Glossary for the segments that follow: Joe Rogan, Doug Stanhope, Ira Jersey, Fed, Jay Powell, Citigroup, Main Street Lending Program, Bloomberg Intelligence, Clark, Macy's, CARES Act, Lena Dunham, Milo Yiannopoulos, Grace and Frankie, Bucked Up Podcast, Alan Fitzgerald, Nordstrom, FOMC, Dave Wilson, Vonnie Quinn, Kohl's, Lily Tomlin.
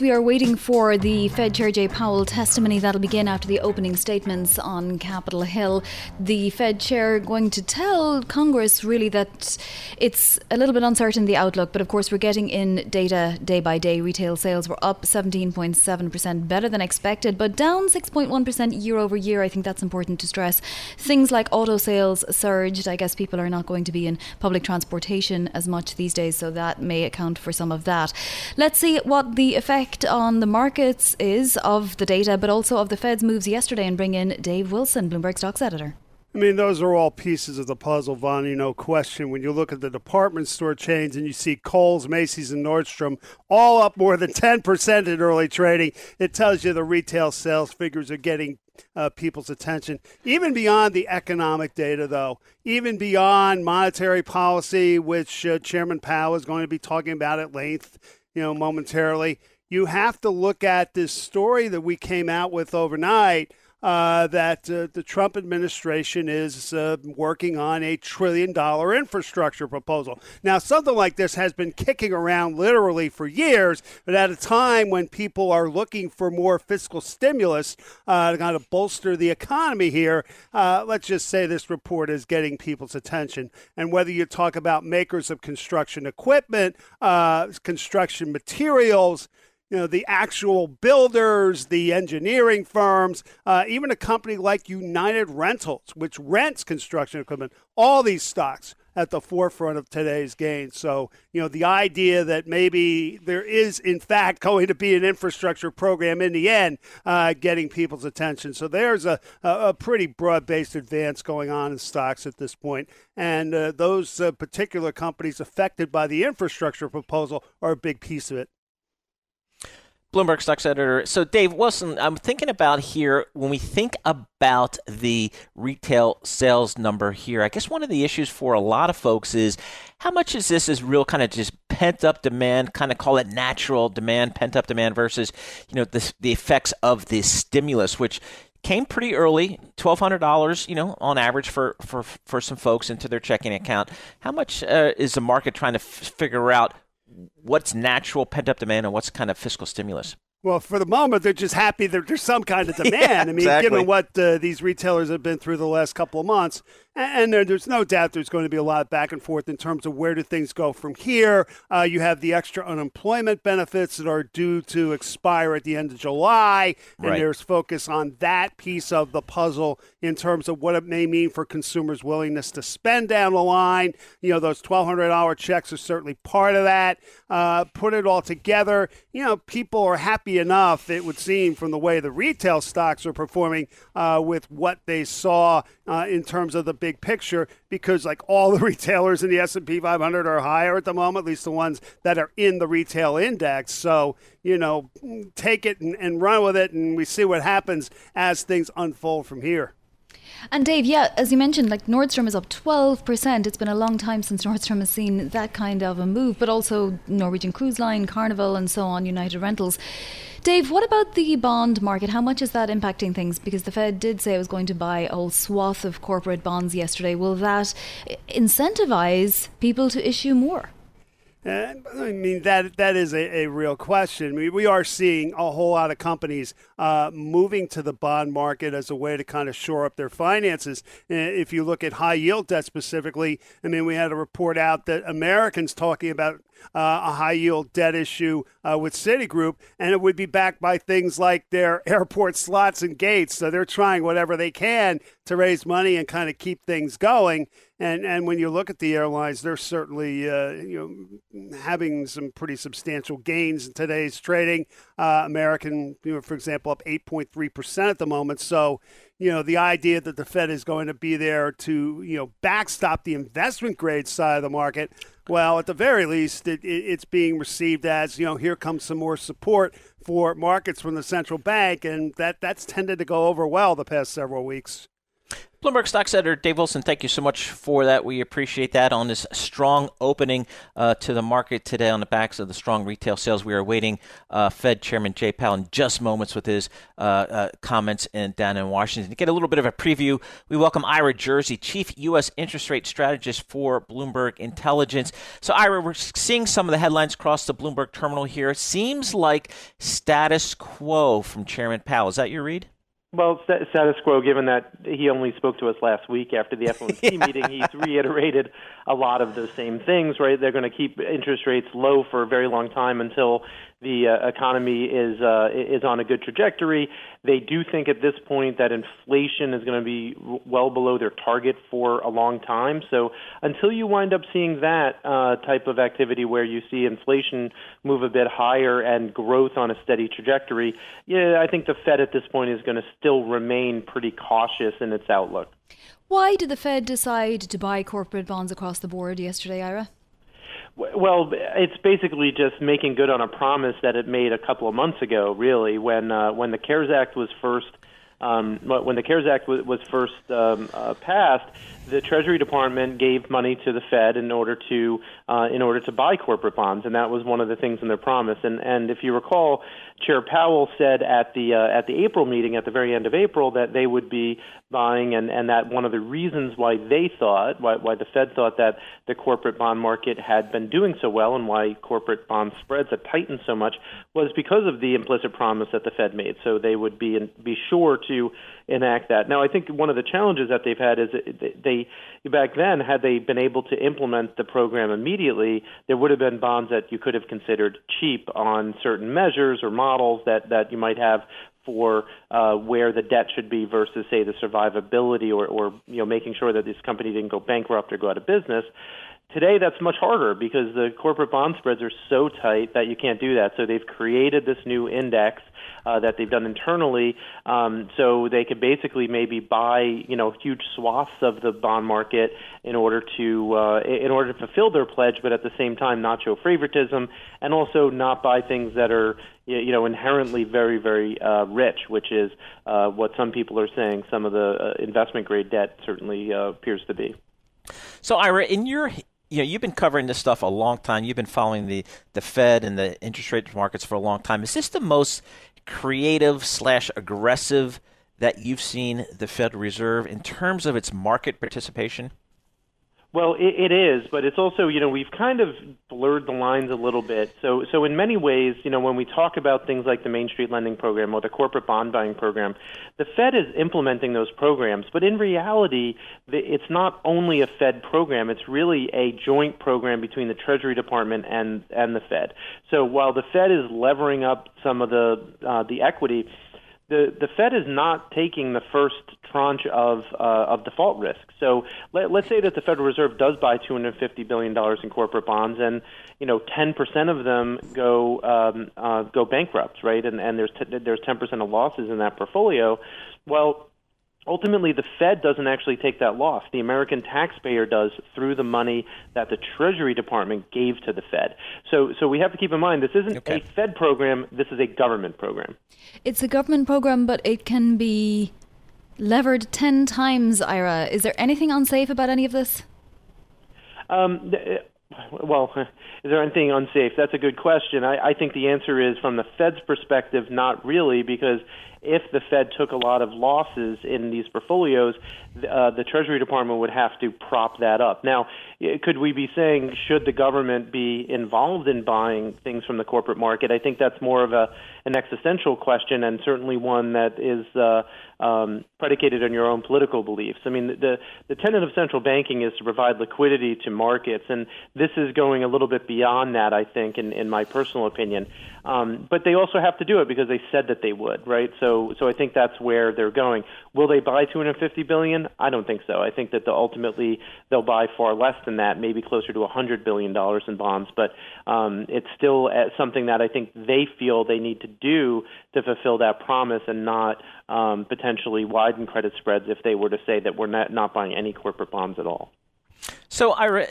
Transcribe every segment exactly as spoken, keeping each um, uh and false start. We are waiting for the Fed Chair Jay Powell testimony that'll begin after the opening statements on Capitol Hill. The Fed Chair going to tell Congress really that it's a little bit uncertain, the outlook, but of course we're getting in data day by day. Retail sales were up seventeen point seven percent, better than expected, but down six point one percent year over year. I think that's important to stress. Things like auto sales surged. I guess people are not going to be in public transportation as much these days, so that may account for some of that. Let's see what the effect on the markets is of the data, but also of the Fed's moves yesterday, and bring in Dave Wilson, Bloomberg Stocks Editor. I mean, those are all pieces of the puzzle, Vonnie, no question. When you look at the department store chains and you see Kohl's, Macy's, and Nordstrom all up more than ten percent in early trading, it tells you the retail sales figures are getting Uh, people's attention. Even beyond the economic data, though, even beyond monetary policy, which uh, Chairman Powell is going to be talking about at length, you know, momentarily, you have to look at this story that we came out with overnight uh, that uh, the Trump administration is uh, working on a trillion dollar infrastructure proposal. Now, something like this has been kicking around literally for years, but at a time when people are looking for more fiscal stimulus uh, to kind of bolster the economy here, uh, let's just say this report is getting people's attention. And whether you talk about makers of construction equipment, uh, construction materials, you know, the actual builders, the engineering firms, uh, even a company like United Rentals, which rents construction equipment, all these stocks at the forefront of today's gain. So, you know, the idea that maybe there is, in fact, going to be an infrastructure program in the end, uh, getting people's attention. So there's a, a pretty broad-based advance going on in stocks at this point. And uh, those uh, particular companies affected by the infrastructure proposal are a big piece of it. Bloomberg Stocks Editor. So, Dave Wilson, I'm thinking about here, when we think about the retail sales number here, I guess one of the issues for a lot of folks is how much is this is real kind of just pent-up demand, kind of call it natural demand, pent-up demand versus, you know, the, the effects of the stimulus, which came pretty early, twelve hundred dollars, you know, on average for, for, for some folks into their checking account. How much uh, is the market trying to f- figure out what's natural pent-up demand and what's kind of fiscal stimulus? Well, for the moment, they're just happy that there's some kind of demand. yeah, I mean, exactly. Given what uh, these retailers have been through the last couple of months, and there, there's no doubt there's going to be a lot of back and forth in terms of where do things go from here. Uh, you have the extra unemployment benefits that are due to expire at the end of July, and right. There's focus on that piece of the puzzle in terms of what it may mean for consumers' willingness to spend down the line. You know, those twelve hundred dollars checks are certainly part of that. Uh, put it all together, you know, people are happy enough, it would seem, from the way the retail stocks are performing uh, with what they saw uh, in terms of the big picture, because like all the retailers in the S and P five hundred are higher at the moment, at least the ones that are in the retail index. So, you know, take it and, and run with it, and we see what happens as things unfold from here. And Dave, yeah, as you mentioned, like Nordstrom is up twelve percent. It's been a long time since Nordstrom has seen that kind of a move, but also Norwegian Cruise Line, Carnival, and so on, United Rentals. Dave, what about the bond market? How much is that impacting things? Because the Fed did say it was going to buy a whole swath of corporate bonds yesterday. Will that incentivize people to issue more? Uh, I mean, that that is a, a real question. We, we are seeing a whole lot of companies uh, moving to the bond market as a way to kind of shore up their finances. If you look at high yield debt specifically, I mean, we had a report out that Americans talking about uh, a high-yield debt issue uh, with Citigroup, and it would be backed by things like their airport slots and gates. So they're trying whatever they can to raise money and kind of keep things going. And and when you look at the airlines, they're certainly uh, you know having some pretty substantial gains in today's trading. Uh, American, you know, for example, up eight point three percent at the moment. So, you know, the idea that the Fed is going to be there to, you know, backstop the investment grade side of the market, well, at the very least, it, it's being received as, you know, here comes some more support for markets from the central bank. And that that's tended to go over well the past several weeks. Bloomberg Stocks Editor Dave Wilson, thank you so much for that. We appreciate that on this strong opening uh, to the market today on the backs of the strong retail sales. We are awaiting uh, Fed Chairman Jay Powell in just moments with his uh, uh, comments in, down in Washington. To get a little bit of a preview, we welcome Ira Jersey, Chief U S Interest Rate Strategist for Bloomberg Intelligence. So, Ira, we're seeing some of the headlines across the Bloomberg terminal here. It seems like status quo from Chairman Powell. Is that your read? Well, status quo, given that he only spoke to us last week after the F O M C yeah. meeting, he's reiterated a lot of those same things, right? They're going to keep interest rates low for a very long time until the uh, economy is uh, is on a good trajectory. They do think at this point that inflation is going to be well below their target for a long time. So until you wind up seeing that uh, type of activity where you see inflation move a bit higher and growth on a steady trajectory, yeah, I think the Fed at this point is going to still remain pretty cautious in its outlook. Why did the Fed decide to buy corporate bonds across the board yesterday, Ira? Well, it's basically just making good on a promise that it made a couple of months ago, really, when uh, when the CARES Act was first um, when the CARES Act was, was first um, uh, passed. The Treasury Department gave money to the Fed in order to uh, in order to buy corporate bonds, and that was one of the things in their promise. And and if you recall, Chair Powell said at the uh, at the April meeting, at the very end of April, that they would be buying, and, and that one of the reasons why they thought, why, why the Fed thought that the corporate bond market had been doing so well and why corporate bond spreads had tightened so much was because of the implicit promise that the Fed made. So they would be in, be sure to enact that. Now, I think one of the challenges that they've had is they back then, had they been able to implement the program immediately, there would have been bonds that you could have considered cheap on certain measures or models that, that you might have for uh, where the debt should be versus, say, the survivability or, or you know making sure that this company didn't go bankrupt or go out of business. Today, that's much harder because the corporate bond spreads are so tight that you can't do that. So they've created this new index uh, that they've done internally, um, so they could basically maybe buy, you know, huge swaths of the bond market in order to uh, in order to fulfill their pledge, but at the same time not show favoritism and also not buy things that are, you know, inherently very, very uh, rich, which is uh, what some people are saying some of the uh, investment grade debt certainly uh, appears to be. So, Ira, in your You know, you've been covering this stuff a long time. You've been following the, the Fed and the interest rate markets for a long time. Is this the most creative slash aggressive that you've seen the Fed Reserve in terms of its market participation? Well, it, it is, but it's also, you know, we've kind of blurred the lines a little bit. So so in many ways, you know, when we talk about things like the Main Street Lending Program or the corporate bond buying program, the Fed is implementing those programs. But in reality, it's not only a Fed program. It's really a joint program between the Treasury Department and, and the Fed. So while the Fed is levering up some of the uh, the equity, The, the Fed is not taking the first tranche of uh, of default risk. So let, let's say that the Federal Reserve does buy two hundred fifty billion dollars in corporate bonds, and you know ten percent of them go um, uh, go bankrupt, right? And and there's t- there's ten percent of losses in that portfolio. Well, ultimately, the Fed doesn't actually take that loss. The American taxpayer does through the money that the Treasury Department gave to the Fed. So so we have to keep in mind, this isn't okay. a Fed program. This is a government program. It's a government program, but it can be levered ten times, Ira. Is there anything unsafe about any of this? Um, th- Well, is there anything unsafe? That's a good question. I, I think the answer is, from the Fed's perspective, not really, because if the Fed took a lot of losses in these portfolios, uh, the Treasury Department would have to prop that up. Now, could we be saying, should the government be involved in buying things from the corporate market? I think that's more of a an existential question, and certainly one that is uh, um, predicated on your own political beliefs. I mean, the, the tenet of central banking is to provide liquidity to markets, and this is going a little bit beyond that, I think, in, in my personal opinion. Um, but they also have to do it because they said that they would, right? So so I think that's where they're going. Will they buy two hundred fifty billion dollars? I don't think so. I think that the, ultimately they'll buy far less than that, maybe closer to one hundred billion dollars in bonds. But um, it's still something that I think they feel they need to do to fulfill that promise and not um, potentially widen credit spreads if they were to say that we're not, not buying any corporate bonds at all. So, Ira,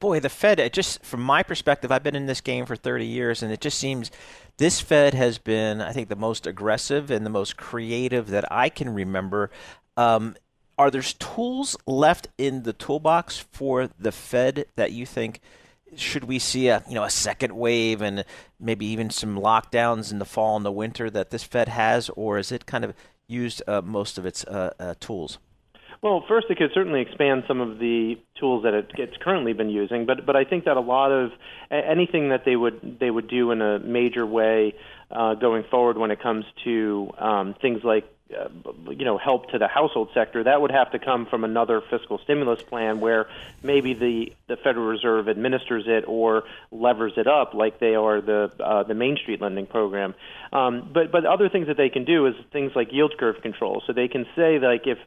boy, the Fed, it just from my perspective, I've been in this game for thirty years, and it just seems this Fed has been, I think, the most aggressive and the most creative that I can remember. Um, are there tools left in the toolbox for the Fed that you think should we see a, you know, a second wave and maybe even some lockdowns in the fall and the winter that this Fed has, or is it kind of used uh, most of its uh, uh, tools? Well, first, it could certainly expand some of the tools that it, it's currently been using, but but I think that a lot of anything that they would they would do in a major way uh, going forward when it comes to um, things like Uh, you know, help to the household sector, that would have to come from another fiscal stimulus plan where maybe the, the Federal Reserve administers it or levers it up like they are the uh, the Main Street Lending Program. Um, but, but other things that they can do is things like yield curve control. So they can say, like, if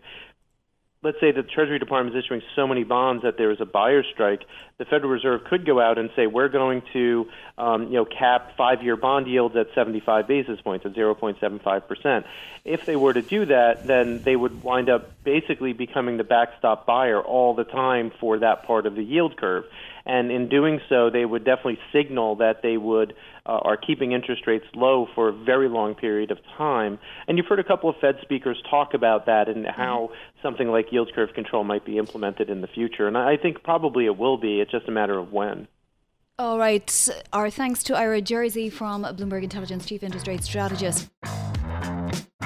let's say the Treasury Department is issuing so many bonds that there is a buyer strike, the Federal Reserve could go out and say, we're going to um, you know, cap five-year bond yields at seventy-five basis points, at zero point seven five percent. If they were to do that, then they would wind up basically becoming the backstop buyer all the time for that part of the yield curve. And in doing so, they would definitely signal that they would uh, are keeping interest rates low for a very long period of time. And you've heard a couple of Fed speakers talk about that and how something like yield curve control might be implemented in the future. And I think probably it will be. It's just a matter of when. All right. Our thanks to Ira Jersey from Bloomberg Intelligence, Chief Interest Rate Strategist.